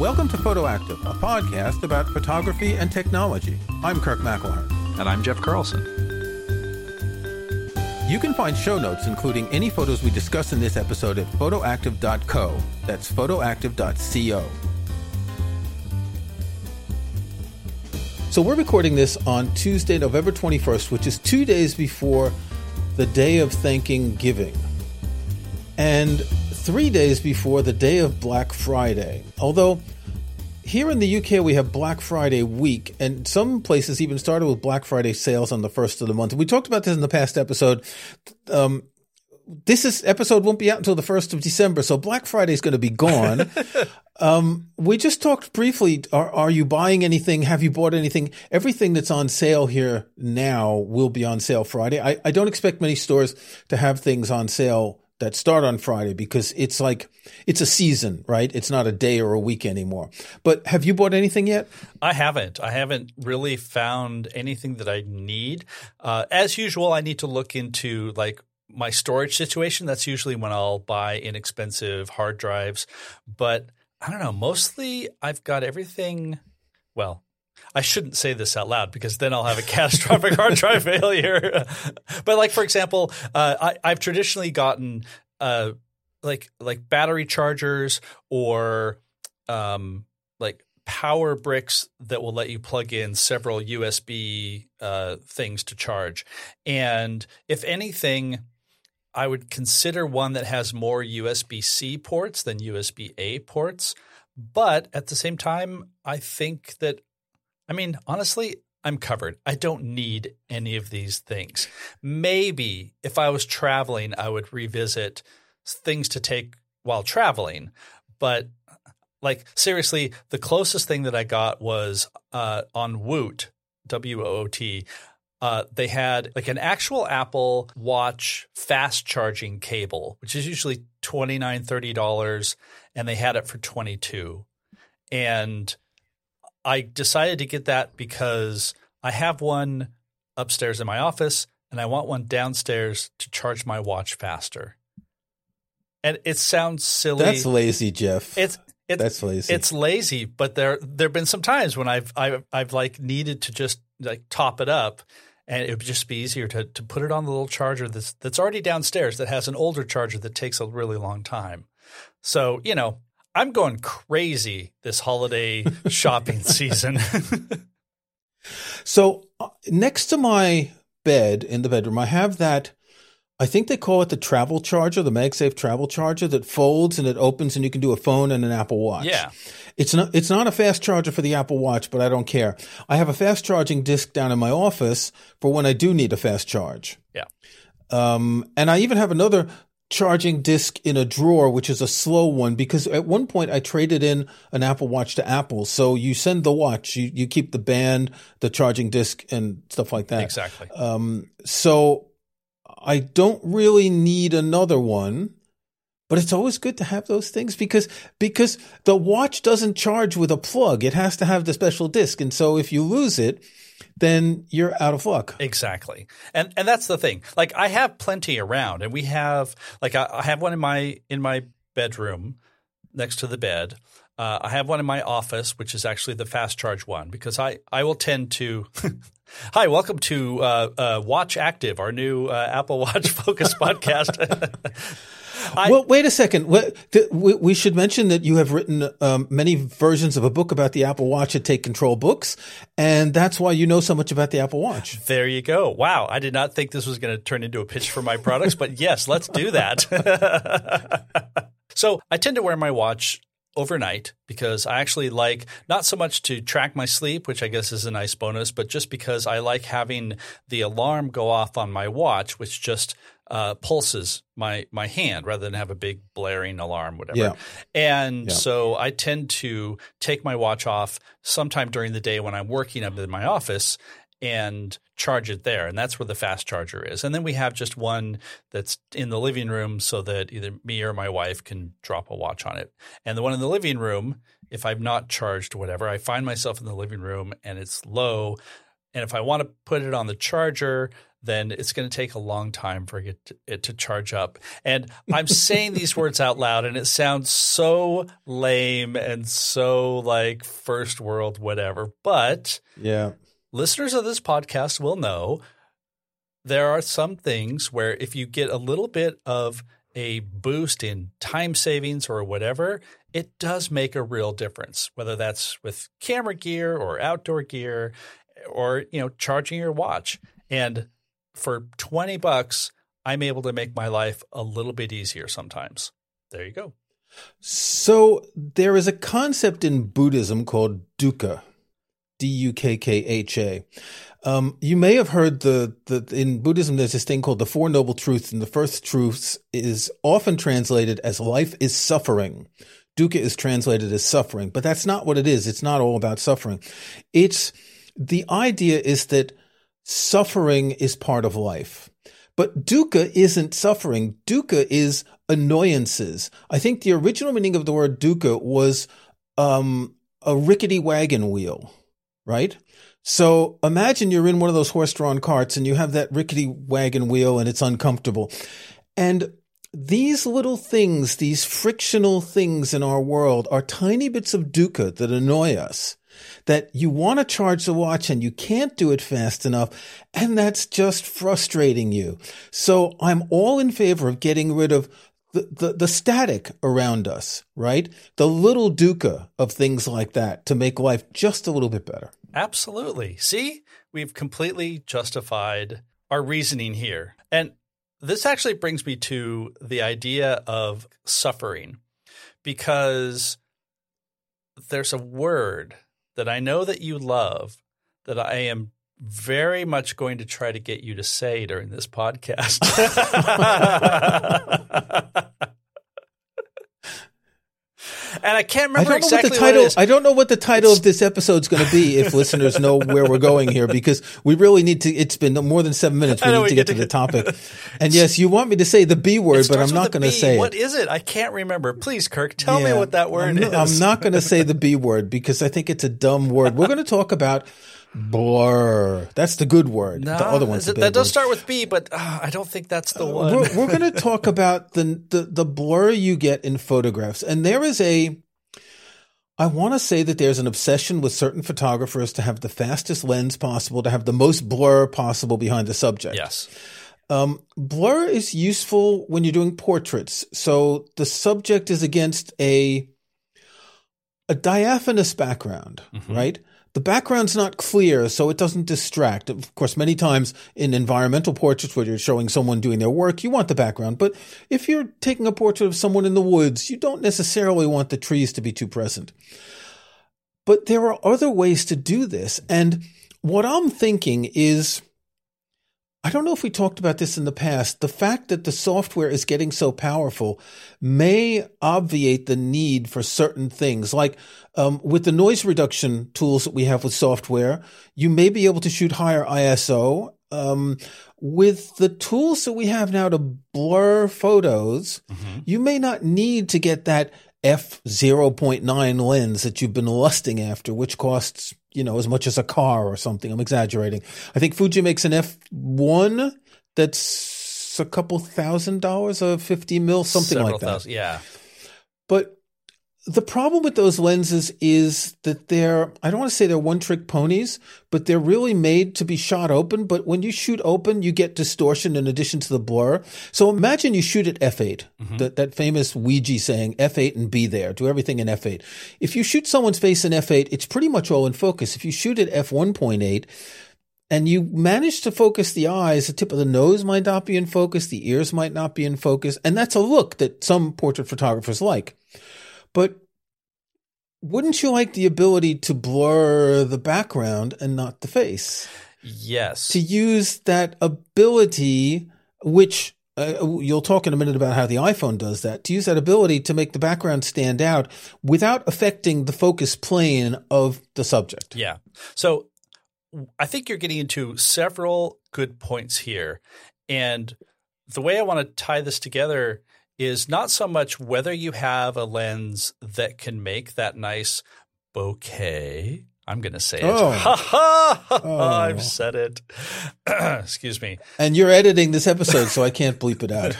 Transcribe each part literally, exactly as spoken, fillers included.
Welcome to Photoactive, a podcast about photography and technology. I'm Kirk McElhearn. And I'm Jeff Carlson. You can find show notes, including any photos we discuss in this episode, at photoactive dot co. That's photoactive dot co. So we're recording this on Tuesday, November twenty-first, which is two days before the Day of Thanking Giving. And three days before the day of Black Friday. Although here in the U K we have Black Friday week, and some places even started with Black Friday sales on the first of the month. We talked about this in the past episode. Um, this is, episode won't be out until the first of December, so Black Friday is going to be gone. um, we just talked briefly. Are, are you buying anything? Have you bought anything? Everything that's on sale here now will be on sale Friday. I, I don't expect many stores to have things on sale that start on Friday, because it's like, it's a season, right? It's not a day or a week anymore. But have you bought anything yet? I haven't. I haven't really found anything that I need. Uh, as usual, I need to look into like my storage situation. That's usually when I'll buy inexpensive hard drives. But I don't know. Mostly I've got everything – well – I shouldn't say this out loud because then I'll have a catastrophic hard drive failure. But like, for example, uh, I, I've traditionally gotten uh, like like battery chargers or um, like power bricks that will let you plug in several U S B uh, things to charge. And if anything, I would consider one that has more U S B C ports than U S B A ports. But at the same time, I think that I mean, honestly, I'm covered. I don't need any of these things. Maybe if I was traveling, I would revisit things to take while traveling. But like seriously, the closest thing that I got was uh, on Woot, W O O T. Uh, they had like an actual Apple Watch fast charging cable, which is usually twenty-nine dollars, thirty dollars, and they had it for twenty-two dollars. And I decided to get that because I have one upstairs in my office and I want one downstairs to charge my watch faster. And it sounds silly. That's lazy, Jeff. It's it, That's lazy. It's lazy, but there there've been some times when I've I've I've like needed to just like top it up, and it would just be easier to to put it on the little charger that's that's already downstairs that has an older charger that takes a really long time. So, you know, I'm going crazy this holiday shopping season. So uh, next to my bed in the bedroom, I have that, I think they call it the travel charger, the MagSafe travel charger that folds and it opens and you can do a phone and an Apple Watch. Yeah. It's not, it's not a fast charger for the Apple Watch, but I don't care. I have a fast charging disc down in my office for when I do need a fast charge. Yeah. Um, and I even have another charging disc in a drawer, which is a slow one, because at one point I traded in an Apple Watch to Apple. So you send the watch, you, you keep the band, the charging disc, and stuff like that. Exactly. Um, so I don't really need another one, but it's always good to have those things because because the watch doesn't charge with a plug. It has to have the special disc. And so if you lose it, then you're out of luck. Exactly. And and that's the thing. Like I have plenty around, and we have like I, I have one in my in my bedroom next to the bed. Uh, I have one in my office, which is actually the fast charge one, because I, I will tend to – hi, welcome to uh, uh, Watch Active, our new uh, Apple Watch Focus podcast. I, well, wait a second. We should mention that you have written um, many versions of a book about the Apple Watch at Take Control Books, and that's why you know so much about the Apple Watch. There you go. Wow. I did not think this was going to turn into a pitch for my products, but yes, let's do that. So I tend to wear my watch overnight because I actually like not so much to track my sleep, which I guess is a nice bonus, but just because I like having the alarm go off on my watch, which just – Uh, pulses my my hand rather than have a big blaring alarm, whatever. Yeah. And yeah. So I tend to take my watch off sometime during the day when I'm working up in my office and charge it there. And that's where the fast charger is. And then we have just one that's in the living room so that either me or my wife can drop a watch on it. And the one in the living room, if I've not charged whatever, I find myself in the living room and it's low And if I want to put it on the charger, then it's going to take a long time for it to, it to charge up. And I'm saying these words out loud, and it sounds so lame and so like first world whatever. But yeah, listeners of this podcast will know there are some things where if you get a little bit of a boost in time savings or whatever, it does make a real difference, whether that's with camera gear or outdoor gear or, you know, charging your watch. And for twenty bucks, I'm able to make my life a little bit easier sometimes. There you go. So there is a concept in Buddhism called dukkha, D U K K H A. Um, you may have heard the, the in Buddhism, there's this thing called the Four Noble Truths, and the first truth is often translated as life is suffering. Dukkha is translated as suffering, but that's not what it is. It's not all about suffering. It's the idea is that suffering is part of life. But dukkha isn't suffering. Dukkha is annoyances. I think the original meaning of the word dukkha was um, a rickety wagon wheel, right? So imagine you're in one of those horse-drawn carts and you have that rickety wagon wheel and it's uncomfortable. And these little things, these frictional things in our world are tiny bits of dukkha that annoy us, that you want to charge the watch and you can't do it fast enough, and that's just frustrating you. So I'm all in favor of getting rid of the, the, the static around us, right? The little dukkha of things like that to make life just a little bit better. Absolutely. See, we've completely justified our reasoning here. And this actually brings me to the idea of suffering, because there's a word that I know that you love that I am very much going to try to get you to say during this podcast. And I can't remember I don't know exactly what the title, what it is. I don't know what the title of this episode is going to be if listeners know where we're going here, because we really need to – it's been more than seven minutes. We need to get to the topic. And yes, you want me to say the B word, but I'm not going to say it. What is it? I can't remember. Please, Kirk, tell yeah, me what that word I'm not, is. I'm not going to say the B word because I think it's a dumb word. We're going to talk about – blur. That's the good word. No, the other one's the bad That does word. Start with B, but uh, I don't think that's the uh, one. We're, we're going to talk about the, the the blur you get in photographs. And there is a – I want to say that there's an obsession with certain photographers to have the fastest lens possible, to have the most blur possible behind the subject. Yes. Um, blur is useful when you're doing portraits. So the subject is against a, a diaphanous background, mm-hmm. right? The background's not clear, so it doesn't distract. Of course, many times in environmental portraits where you're showing someone doing their work, you want the background. But if you're taking a portrait of someone in the woods, you don't necessarily want the trees to be too present. But there are other ways to do this. And what I'm thinking is, I don't know if we talked about this in the past, the fact that the software is getting so powerful may obviate the need for certain things. Like um, with the noise reduction tools that we have with software, you may be able to shoot higher I S O. Um, with the tools that we have now to blur photos, mm-hmm. you may not need to get that F zero point nine lens that you've been lusting after, which costs, you know, as much as a car or something. I'm exaggerating. I think Fuji makes an F one that's a couple thousand dollars, a fifty mil, something Several like that. Thousand, yeah. But the problem with those lenses is that they're, I don't want to say they're one-trick ponies, but they're really made to be shot open. But when you shoot open, you get distortion in addition to the blur. So imagine you shoot at F eight, mm-hmm. that, that famous Weegee saying, F eight and be there, do everything in F eight. If you shoot someone's face in F eight, it's pretty much all in focus. If you shoot at F one point eight and you manage to focus the eyes, the tip of the nose might not be in focus, the ears might not be in focus, and that's a look that some portrait photographers like. But wouldn't you like the ability to blur the background and not the face? Yes. To use that ability, which uh, you'll talk in a minute about how the iPhone does that, to use that ability to make the background stand out without affecting the focus plane of the subject. Yeah. So I think you're getting into several good points here. And the way I want to tie this together is not so much whether you have a lens that can make that nice bokeh. I'm going to say it. Oh. Ha ha! ha, oh. I've said it. Excuse me. And you're editing this episode, so I can't bleep it out.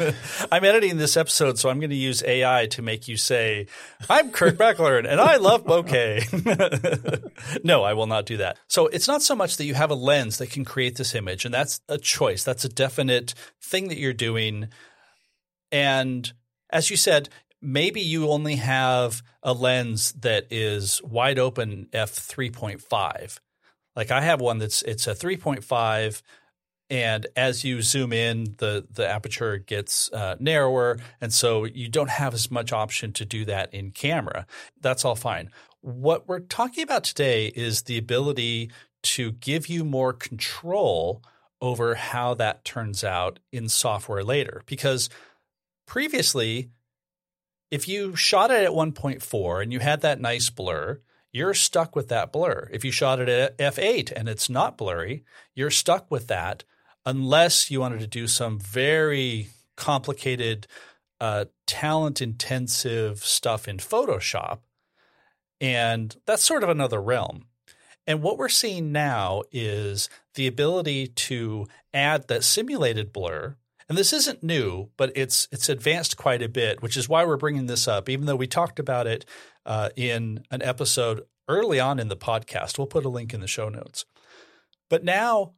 I'm editing this episode, so I'm going to use A I to make you say, I'm Kirk McElhearn, and I love bokeh. No, I will not do that. So it's not so much that you have a lens that can create this image, and that's a choice. That's a definite thing that you're doing. And as you said, maybe you only have a lens that is wide open f three point five. Like I have one that's it's a three point five, and as you zoom in, the the aperture gets uh, narrower, and so you don't have as much option to do that in camera. That's all fine. What we're talking about today is the ability to give you more control over how that turns out in software later, because previously, if you shot it at one point four and you had that nice blur, you're stuck with that blur. If you shot it at f eight and it's not blurry, you're stuck with that unless you wanted to do some very complicated, uh, talent-intensive stuff in Photoshop. And that's sort of another realm. And what we're seeing now is the ability to add that simulated blur. And this isn't new, but it's it's advanced quite a bit, which is why we're bringing this up, even though we talked about it uh, in an episode early on in the podcast. We'll put a link in the show notes. But now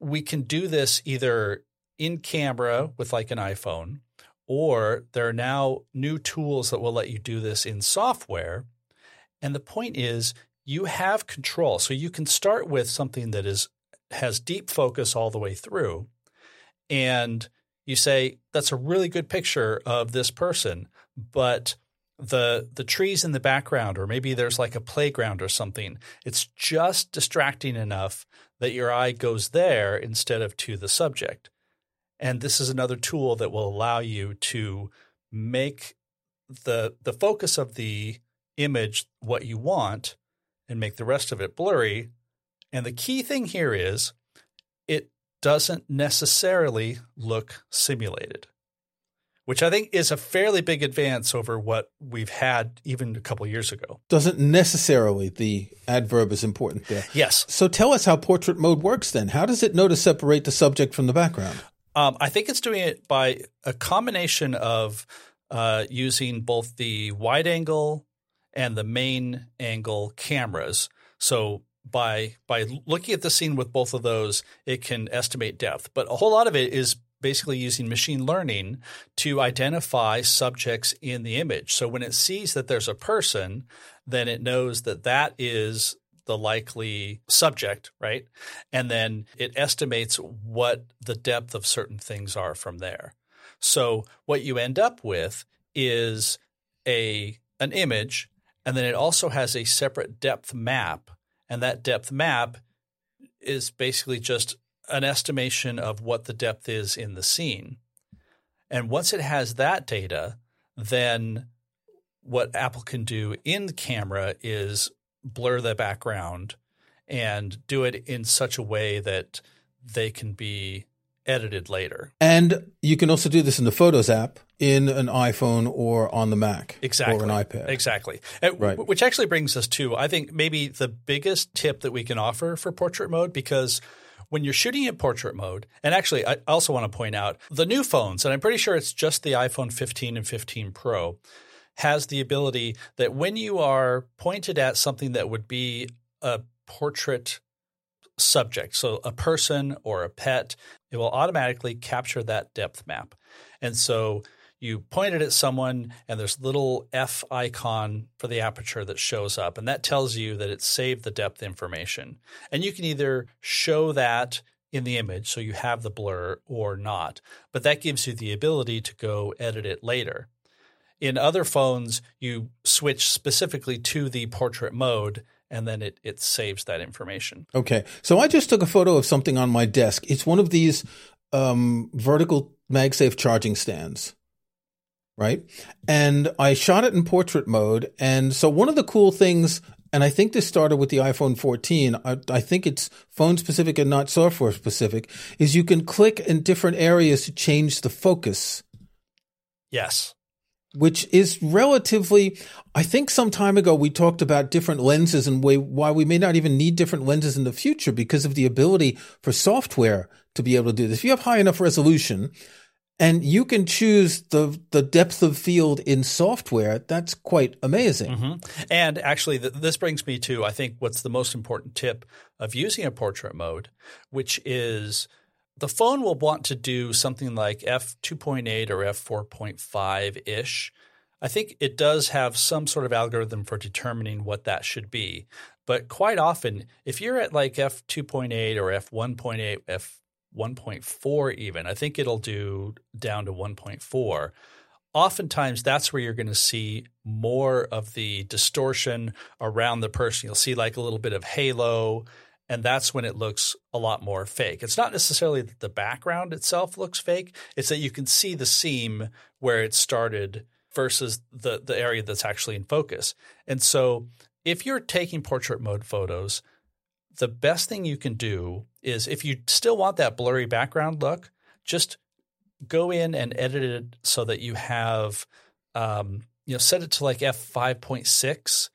we can do this either in camera with like an iPhone, or there are now new tools that will let you do this in software. And the point is you have control. So you can start with something that is has deep focus all the way through, and you say, that's a really good picture of this person, but the the trees in the background, or maybe there's like a playground or something, it's just distracting enough that your eye goes there instead of to the subject. And this is another tool that will allow you to make the the focus of the image what you want and make the rest of it blurry. And the key thing here is it doesn't necessarily look simulated, which I think is a fairly big advance over what we've had even a couple of years ago. Doesn't necessarily, the adverb is important there. Yes. So tell us how portrait mode works then. How does it know to separate the subject from the background? Um, I think it's doing it by a combination of uh, using both the wide angle and the main angle cameras. So By by looking at the scene with both of those, it can estimate depth. But a whole lot of it is basically using machine learning to identify subjects in the image. So when it sees that there's a person, then it knows that that is the likely subject, right? And then it estimates what the depth of certain things are from there. So what you end up with is a an image, and then it also has a separate depth map. And that depth map is basically just an estimation of what the depth is in the scene. And once it has that data, then what Apple can do in the camera is blur the background and do it in such a way that they can be edited later. And you can also do this in the Photos app in an iPhone or on the Mac. Exactly. Or an iPad. Exactly. Right. Which actually brings us to, I think, maybe the biggest tip that we can offer for portrait mode, because when you're shooting in portrait mode, and actually I also want to point out the new phones, and I'm pretty sure it's just the iPhone fifteen and fifteen Pro, has the ability that when you are pointed at something that would be a portrait subject, so a person or a pet, it will automatically capture that depth map. And so you point it at someone and there's little F icon for the aperture that shows up, and that tells you that it saved the depth information. And you can either show that in the image so you have the blur or not, but that gives you the ability to go edit it later. In other phones, you switch specifically to the portrait mode, and then it, it saves that information. Okay. So I just took a photo of something on my desk. It's one of these um, vertical MagSafe charging stands, right? And I shot it in portrait mode. And so one of the cool things, and I think this started with the iPhone fourteen, I, I think it's phone-specific and not software-specific, is you can click in different areas to change the focus. Yes. which is relatively, I think some time ago we talked about different lenses and way, why we may not even need different lenses in the future because of the ability for software to be able to do this. If you have high enough resolution and you can choose the the depth of field in software, that's quite amazing. Mm-hmm. And actually, th- this brings me to, I think, what's the most important tip of using a portrait mode, which is the phone will want to do something like f two point eight or f four point five ish. I think it does have some sort of algorithm for determining what that should be. But quite often, if you're at like f two point eight or f one point eight, f one point four even, I think it'll do down to one point four. Oftentimes, that's where you're going to see more of the distortion around the person. You'll see like a little bit of halo, and that's when it looks a lot more fake. It's not necessarily that the background itself looks fake. It's that you can see the seam where it started versus the, the area that's actually in focus. And so if you're taking portrait mode photos, the best thing you can do is, if you still want that blurry background look, just go in and edit it so that you have, um, you know, set it to like f five point six,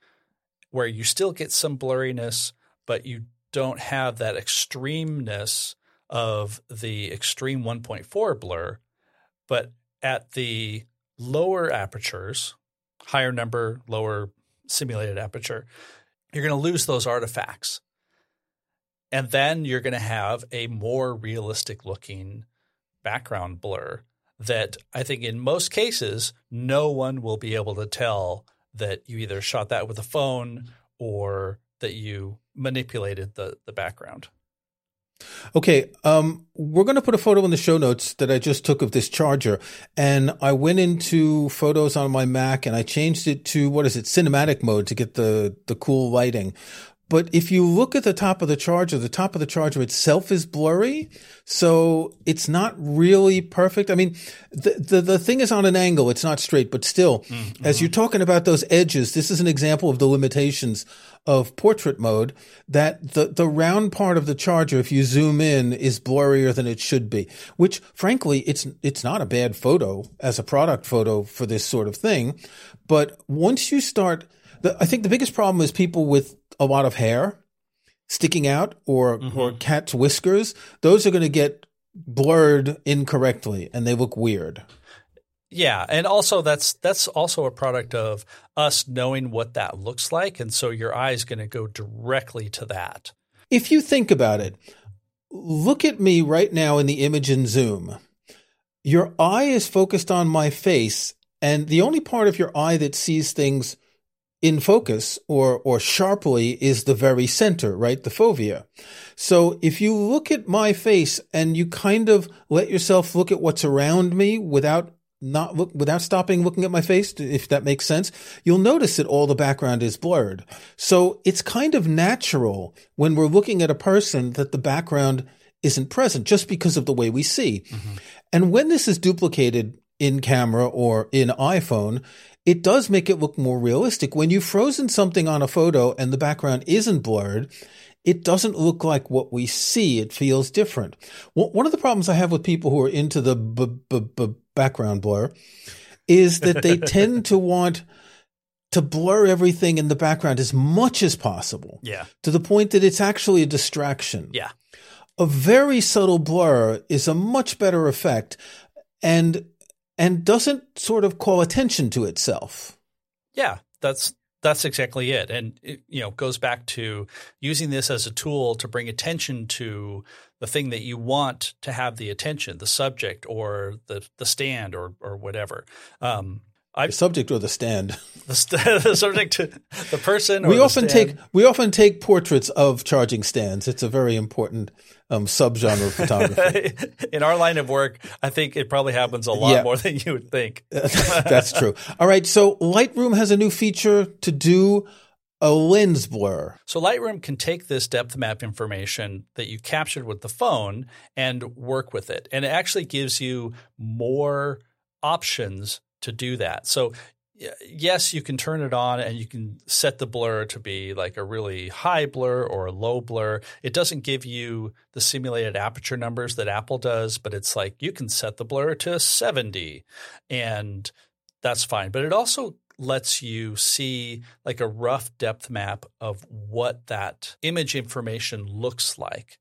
where you still get some blurriness, but you don't have that extremeness of the extreme one point four blur. But at the lower apertures, higher number, lower simulated aperture, you're going to lose those artifacts. And then you're going to have a more realistic looking background blur that I think in most cases, no one will be able to tell that you either shot that with a phone or that you manipulated the, the background. Okay. Um, we're going to put a photo in the show notes that I just took of this charger. And I went into Photos on my Mac and I changed it to, what is it, cinematic mode to get the, the cool lighting. But if you look at the top of the charger, the top of the charger itself is blurry, so it's not really perfect. I mean, the the, the thing is on an angle. It's not straight, but still, mm-hmm. as you're talking about those edges, this is an example of the limitations of portrait mode, that the, the round part of the charger, if you zoom in, is blurrier than it should be, which, frankly, it's it's not a bad photo as a product photo for this sort of thing. But once you start – I think the biggest problem is people with – a lot of hair sticking out or, mm-hmm. or cat's whiskers, those are going to get blurred incorrectly and they look weird. Yeah. And also that's that's also a product of us knowing what that looks like. And so your eye is going to go directly to that. If you think about it, look at me right now in the image in Zoom. Your eye is focused on my face, and the only part of your eye that sees things in focus or or sharply is the very center, right? The fovea. So if you look at my face and you kind of let yourself look at what's around me without not look, without stopping looking at my face, if that makes sense, you'll notice that all the background is blurred. So it's kind of natural when we're looking at a person that the background isn't present just because of the way we see. Mm-hmm. And when this is duplicated in camera or in iPhone, it does make it look more realistic. When you've frozen something on a photo and the background isn't blurred, it doesn't look like what we see. It feels different. Well, one of the problems I have with people who are into the b- b- b- background blur is that they tend to want to blur everything in the background as much as possible. Yeah. To the point that it's actually a distraction. Yeah. A very subtle blur is a much better effect. And And doesn't sort of call attention to itself. Yeah, that's that's exactly it. And it, you know, goes back to using this as a tool to bring attention to the thing that you want to have the attention, the subject or the the stand or or whatever. Um, I've, the subject or the stand. The, st- the subject, to the person. Or we the often stand. take we often take portraits of charging stands. It's a very important Um, subgenre of photography. In our line of work, I think it probably happens a lot yeah. more than you would think. That's true. All right. So Lightroom has a new feature to do a lens blur. So Lightroom can take this depth map information that you captured with the phone and work with it. And it actually gives you more options to do that. So yes, you can turn it on and you can set the blur to be like a really high blur or a low blur. It doesn't give you the simulated aperture numbers that Apple does, but it's like you can set the blur to seventy and that's fine. But it also lets you see like a rough depth map of what that image information looks like.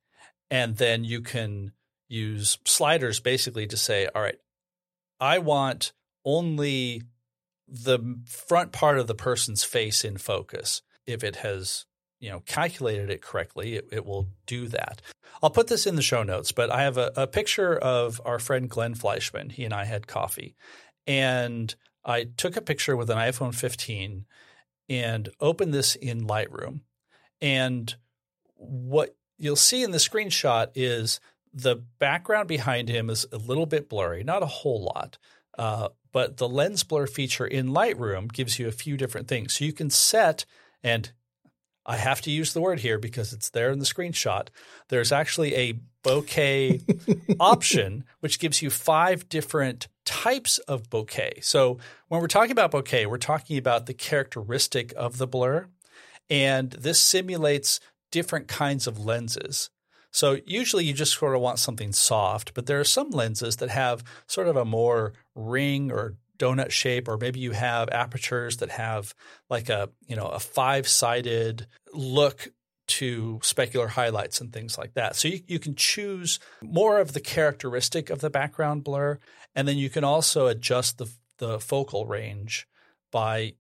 And then you can use sliders basically to say, all right, I want only the front part of the person's face in focus. If it has, you know, calculated it correctly, it, it will do that. I'll put this in the show notes, but I have a, a picture of our friend Glenn Fleischman. He and I had coffee, and I took a picture with an iPhone fifteen and opened this in Lightroom. And what you'll see in the screenshot is the background behind him is a little bit blurry, not a whole lot. Uh, but the lens blur feature in Lightroom gives you a few different things. So you can set, and I have to use the word here because it's there in the screenshot, there's actually a bokeh option, which gives you five different types of bokeh. So when we're talking about bokeh, we're talking about the characteristic of the blur, and this simulates different kinds of lenses. So usually you just sort of want something soft, but there are some lenses that have sort of a more ring or donut shape, or maybe you have apertures that have like a, you know, a five-sided look to specular highlights and things like that. So you, you can choose more of the characteristic of the background blur, and then you can also adjust the the focal range by,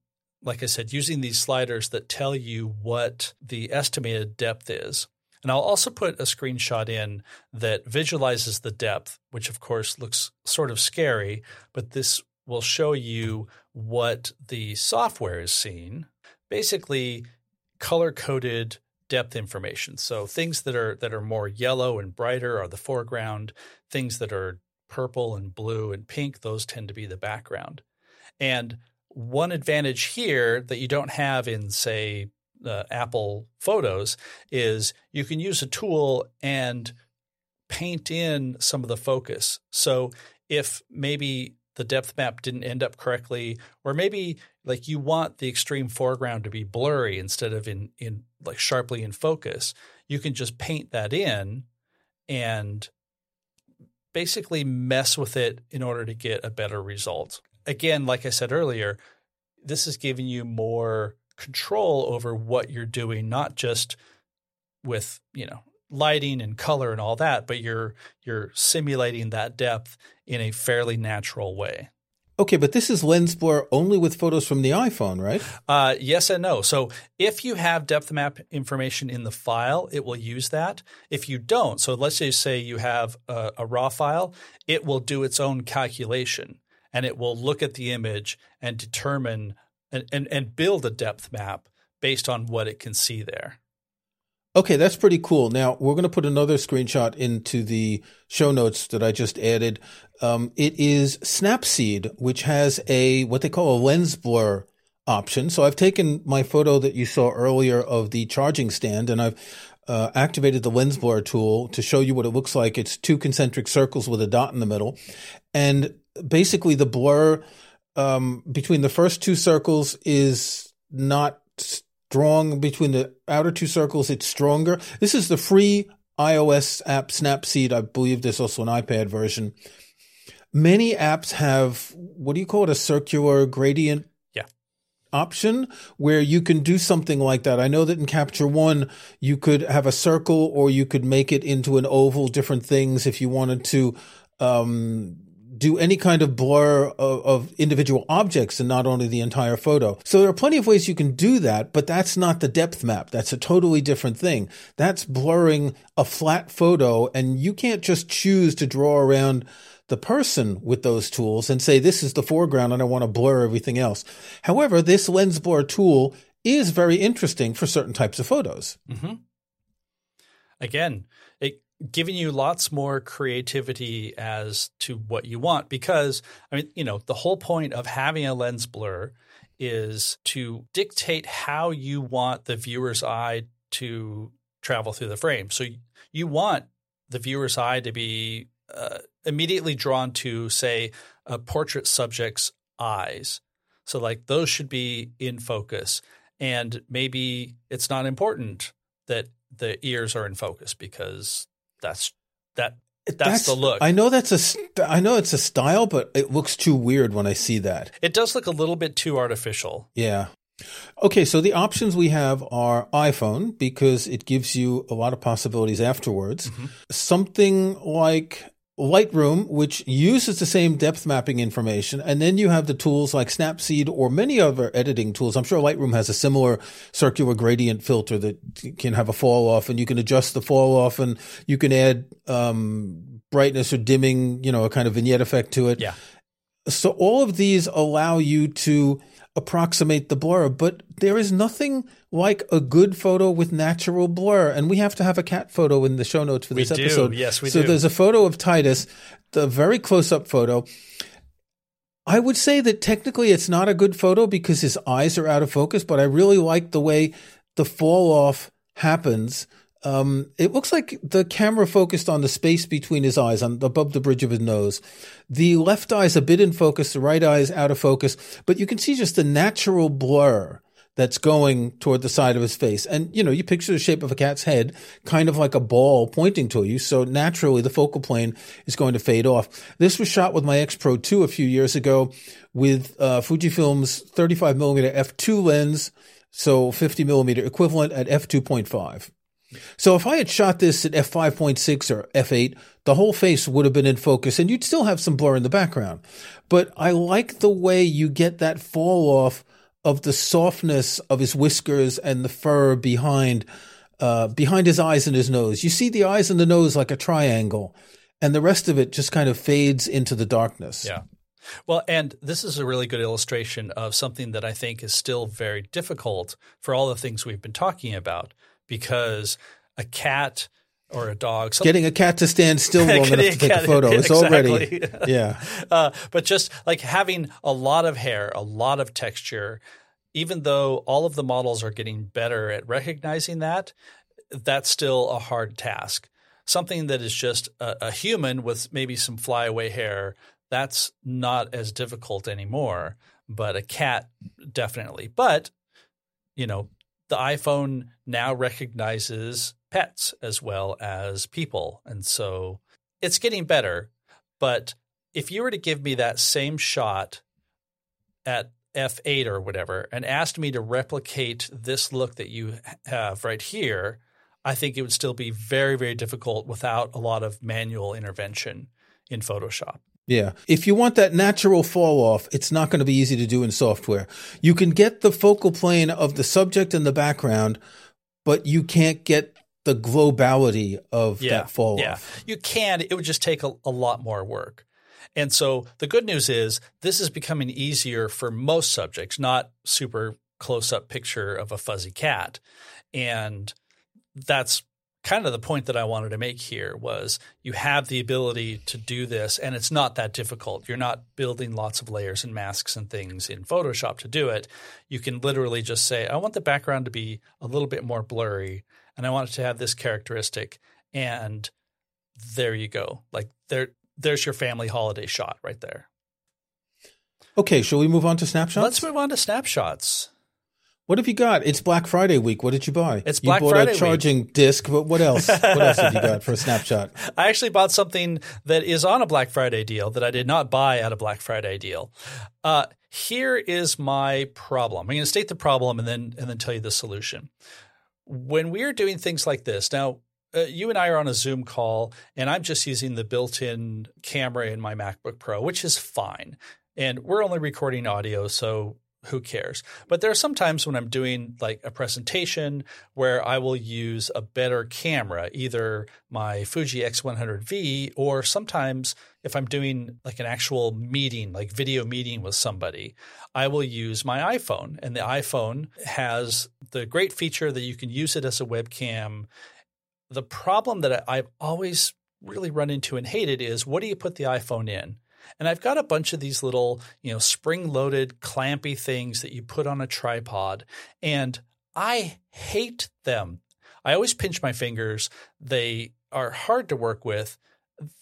like I said, using these sliders that tell you what the estimated depth is. And I'll also put a screenshot in that visualizes the depth, which of course looks sort of scary, but this will show you what the software is seeing, basically color-coded depth information. So things that are that are more yellow and brighter are the foreground. Things that are purple and blue and pink, those tend to be the background. And one advantage here that you don't have in, say, Uh, Apple Photos is you can use a tool and paint in some of the focus. So if maybe the depth map didn't end up correctly, or maybe like you want the extreme foreground to be blurry instead of in, in like sharply in focus, you can just paint that in and basically mess with it in order to get a better result. Again, like I said earlier, this is giving you more control over what you're doing, not just with, you know, lighting and color and all that, but you're you're simulating that depth in a fairly natural way. Okay, but this is lens blur only with photos from the iPhone, right? Uh, yes and no. So if you have depth map information in the file, it will use that. If you don't, so let's say, say you have a, a RAW file, it will do its own calculation and it will look at the image and determine And, and and build a depth map based on what it can see there. Okay, that's pretty cool. Now, we're going to put another screenshot into the show notes that I just added. Um, it is Snapseed, which has a what they call a lens blur option. So I've taken my photo that you saw earlier of the charging stand, and I've uh, activated the lens blur tool to show you what it looks like. It's two concentric circles with a dot in the middle. And basically the blur Um, between the first two circles is not strong. Between the outer two circles, it's stronger. This is the free iOS app Snapseed. I believe there's also an iPad version. Many apps have, what do you call it, a circular gradient yeah. option where you can do something like that. I know that in Capture One, you could have a circle or you could make it into an oval, different things if you wanted to um, – do any kind of blur of, of individual objects and not only the entire photo. So there are plenty of ways you can do that, but that's not the depth map. That's a totally different thing. That's blurring a flat photo, and you can't just choose to draw around the person with those tools and say, this is the foreground and I want to blur everything else. However, this lens blur tool is very interesting for certain types of photos. Mm-hmm. Again, it giving you lots more creativity as to what you want, because, I mean, you know, the whole point of having a lens blur is to dictate how you want the viewer's eye to travel through the frame. So you want the viewer's eye to be uh, immediately drawn to, say, a portrait subject's eyes. So like those should be in focus, and maybe it's not important that the ears are in focus because – That's that That's, that's the look. I know that's a st- I know it's a style, but it looks too weird when I see that. It does look a little bit too artificial. Yeah. Okay, so the options we have are iPhone, because it gives you a lot of possibilities afterwards. Mm-hmm. Something like Lightroom, which uses the same depth mapping information, and then you have the tools like Snapseed or many other editing tools. I'm sure Lightroom has a similar circular gradient filter that can have a fall off, and you can adjust the fall off, and you can add um, brightness or dimming, you know, a kind of vignette effect to it. Yeah. So all of these allow you to approximate the blur, but there is nothing like a good photo with natural blur. And we have to have a cat photo in the show notes for this we do. episode. Yes, we so do. So there's a photo of Titus, the very close-up photo. I would say that technically it's not a good photo because his eyes are out of focus, but I really like the way the fall-off happens. Um, it looks like the camera focused on the space between his eyes, on above the bridge of his nose. The left eye's a bit in focus, the right eye's out of focus, but you can see just the natural blur that's going toward the side of his face. And, you know, you picture the shape of a cat's head, kind of like a ball pointing to you. So naturally the focal plane is going to fade off. This was shot with my X-Pro two a few years ago with uh, Fujifilm's thirty-five millimeter f two lens, so fifty millimeter equivalent at f two point five. So if I had shot this at f five point six or f eight, the whole face would have been in focus and you'd still have some blur in the background. But I like the way you get that fall off of the softness of his whiskers and the fur behind, uh, behind his eyes and his nose. You see the eyes and the nose like a triangle, and the rest of it just kind of fades into the darkness. Yeah. Well, and this is a really good illustration of something that I think is still very difficult for all the things we've been talking about. Because a cat or a dog, getting a cat to stand still long enough to take a photo is already, yeah. Uh, but just like having a lot of hair, a lot of texture, even though all of the models are getting better at recognizing that, that's still a hard task. Something that is just a, a human with maybe some flyaway hair, that's not as difficult anymore. But a cat, definitely. But, you know, the iPhone now recognizes pets as well as people. And so it's getting better. But if you were to give me that same shot at f eight or whatever and asked me to replicate this look that you have right here, I think it would still be very, very difficult without a lot of manual intervention in Photoshop. Yeah. If you want that natural fall off, it's not going to be easy to do in software. You can get the focal plane of the subject and the background, but you can't get the globality of yeah, that fall yeah. off. You can. It would just take a, a lot more work. And so the good news is this is becoming easier for most subjects, not super close-up picture of a fuzzy cat. And that's kind of the point that I wanted to make here was you have the ability to do this, and it's not that difficult. You're not building lots of layers and masks and things in Photoshop to do it. You can literally just say, I want the background to be a little bit more blurry, and I want it to have this characteristic, and there you go. Like there, there's your family holiday shot right there. Okay, shall we move on to snapshots? Let's move on to snapshots. What have you got? It's Black Friday week. What did you buy? It's Black Friday week. You bought a charging disc, but what else? What else have you got for a snapshot? I actually bought something that is on a Black Friday deal that I did not buy at a Black Friday deal. Uh, here is my problem. I'm going to state the problem and then and then tell you the solution. When we are doing things like this, now uh, you and I are on a Zoom call, and I'm just using the built-in camera in my MacBook Pro, which is fine. And we're only recording audio, so who cares? But there are some times when I'm doing like a presentation where I will use a better camera, either my Fuji X one hundred V or sometimes if I'm doing like an actual meeting, like video meeting with somebody, I will use my iPhone. And the iPhone has the great feature that you can use it as a webcam. The problem that I've always really run into and hated is what do you put the iPhone in? And I've got a bunch of these little, you know, spring-loaded, clampy things that you put on a tripod, and I hate them. I always pinch my fingers. They are hard to work with.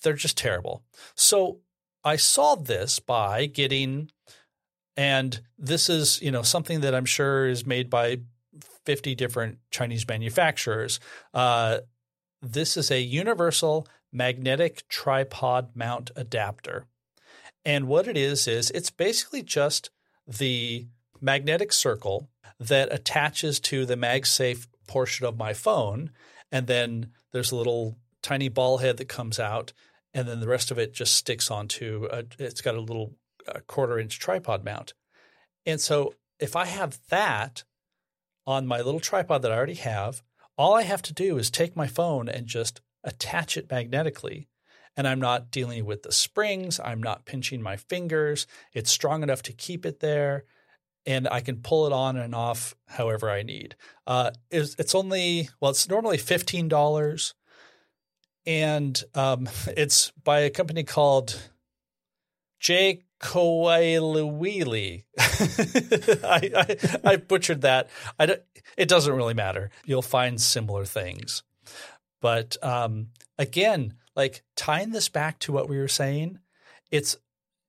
They're just terrible. So I solved this by getting – and this is, you know, something that I'm sure is made by fifty different Chinese manufacturers. Uh, this is a universal magnetic tripod mount adapter. And what it is is it's basically just the magnetic circle that attaches to the MagSafe portion of my phone, and then there's a little tiny ball head that comes out, and then the rest of it just sticks onto a, it's got a little a quarter-inch tripod mount. And so if I have that on my little tripod that I already have, all I have to do is take my phone and just attach it magnetically, and I'm not dealing with the springs. I'm not pinching my fingers. It's strong enough to keep it there, and I can pull it on and off however I need. Uh, it's, it's only – well, it's normally fifteen dollars, and um, it's by a company called Jake. Koaluwili. I, I I butchered that. I don't, it doesn't really matter. You'll find similar things. But um, again, like tying this back to what we were saying, it's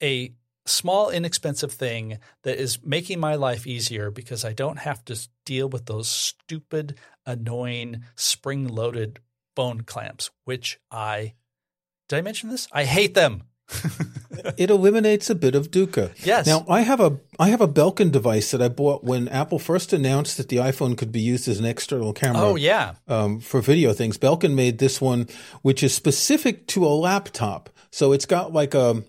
a small, inexpensive thing that is making my life easier because I don't have to deal with those stupid, annoying, spring-loaded phone clamps, which I – did I mention this? I hate them. It eliminates a bit of dukkha. Yes. Now, I have a I have a Belkin device that I bought when Apple first announced that the iPhone could be used as an external camera. Oh, yeah. Um, for video things. Belkin made this one, which is specific to a laptop. So it's got like a,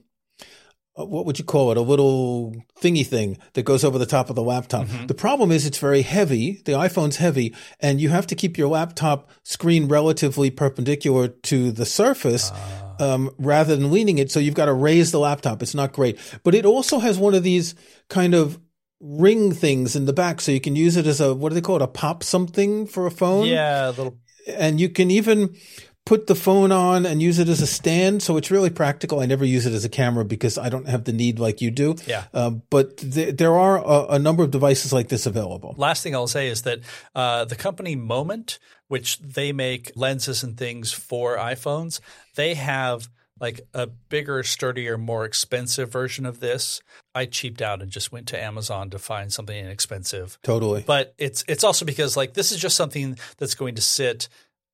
a what would you call it, a little thingy thing that goes over the top of the laptop. Mm-hmm. The problem is it's very heavy. The iPhone's heavy, and you have to keep your laptop screen relatively perpendicular to the surface. Uh. Um, rather than leaning it. So you've got to raise the laptop. It's not great. But it also has one of these kind of ring things in the back. So you can use it as a, what do they call it? A pop something for a phone? Yeah. A little. And you can even put the phone on and use it as a stand. So it's really practical. I never use it as a camera because I don't have the need like you do. Yeah. Uh, but th- there are a, a number of devices like this available. Last thing I'll say is that uh, the company Moment, which they make lenses and things for iPhones, they have like a bigger, sturdier, more expensive version of this. I cheaped out and just went to Amazon to find something inexpensive. Totally. But it's it's also because like this is just something that's going to sit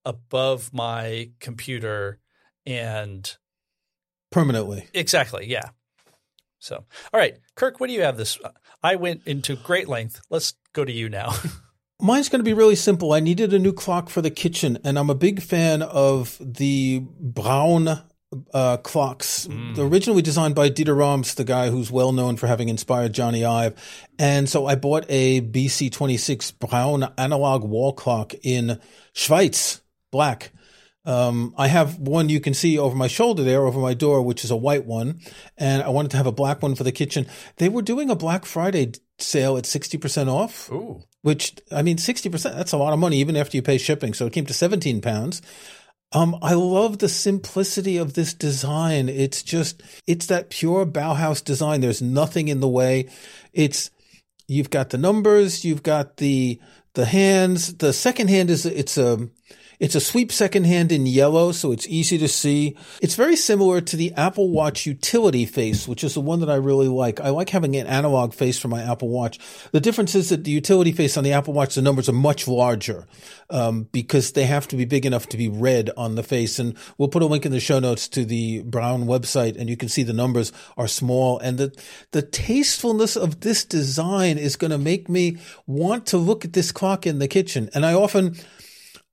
above my computer and permanently. Exactly. Yeah. So, all right, Kirk, what do you have this? I went into great length. Let's go to you now. Mine's going to be really simple. I needed a new clock for the kitchen, and I'm a big fan of the Braun uh, clocks. Mm. They're originally designed by Dieter Rams, the guy who's well known for having inspired Johnny Ive. And so I bought a B C twenty-six Braun analog wall clock in Schweiz, black. Um, I have one you can see over my shoulder there, over my door, which is a white one. And I wanted to have a black one for the kitchen. They were doing a Black Friday sale at sixty percent off. Ooh. Which, I mean, sixty percent, that's a lot of money, even after you pay shipping. So it came to seventeen pounds. Um, I love the simplicity of this design. It's just, it's that pure Bauhaus design. There's nothing in the way. It's, you've got the numbers, you've got the, the hands. The second hand is, it's a, it's a sweep second hand in yellow. So it's easy to see. It's very similar to the Apple Watch utility face, which is the one that I really like. I like having an analog face for my Apple Watch. The difference is that the utility face on the Apple Watch, the numbers are much larger, um, because they have to be big enough to be read on the face. And we'll put a link in the show notes to the Braun website, and you can see the numbers are small. And the, the tastefulness of this design is going to make me want to look at this clock in the kitchen. And I often,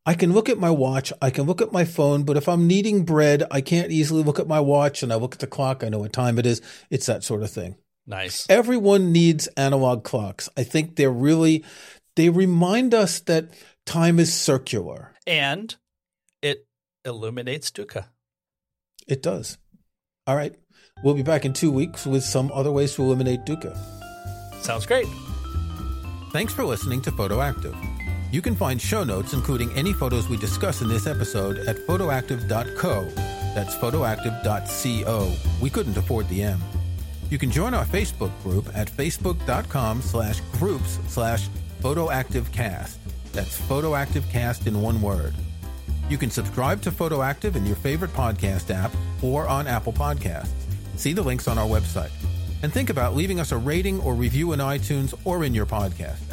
I can look at my watch, I can look at my phone, but if I'm kneading bread, I can't easily look at my watch, and I look at the clock, I know what time it is. It's that sort of thing. Nice. Everyone needs analog clocks. I think they're really, they remind us that time is circular. And it illuminates dukkha. It does. All right. We'll be back in two weeks with some other ways to eliminate dukkha. Sounds great. Thanks for listening to Photoactive. You can find show notes, including any photos we discuss in this episode, at photoactive dot co. That's photoactive dot co. We couldn't afford the M. You can join our Facebook group at facebook.com slash groups slash photoactivecast. That's photoactivecast in one word. You can subscribe to Photoactive in your favorite podcast app or on Apple Podcasts. See the links on our website. And think about leaving us a rating or review in iTunes or in your podcast app.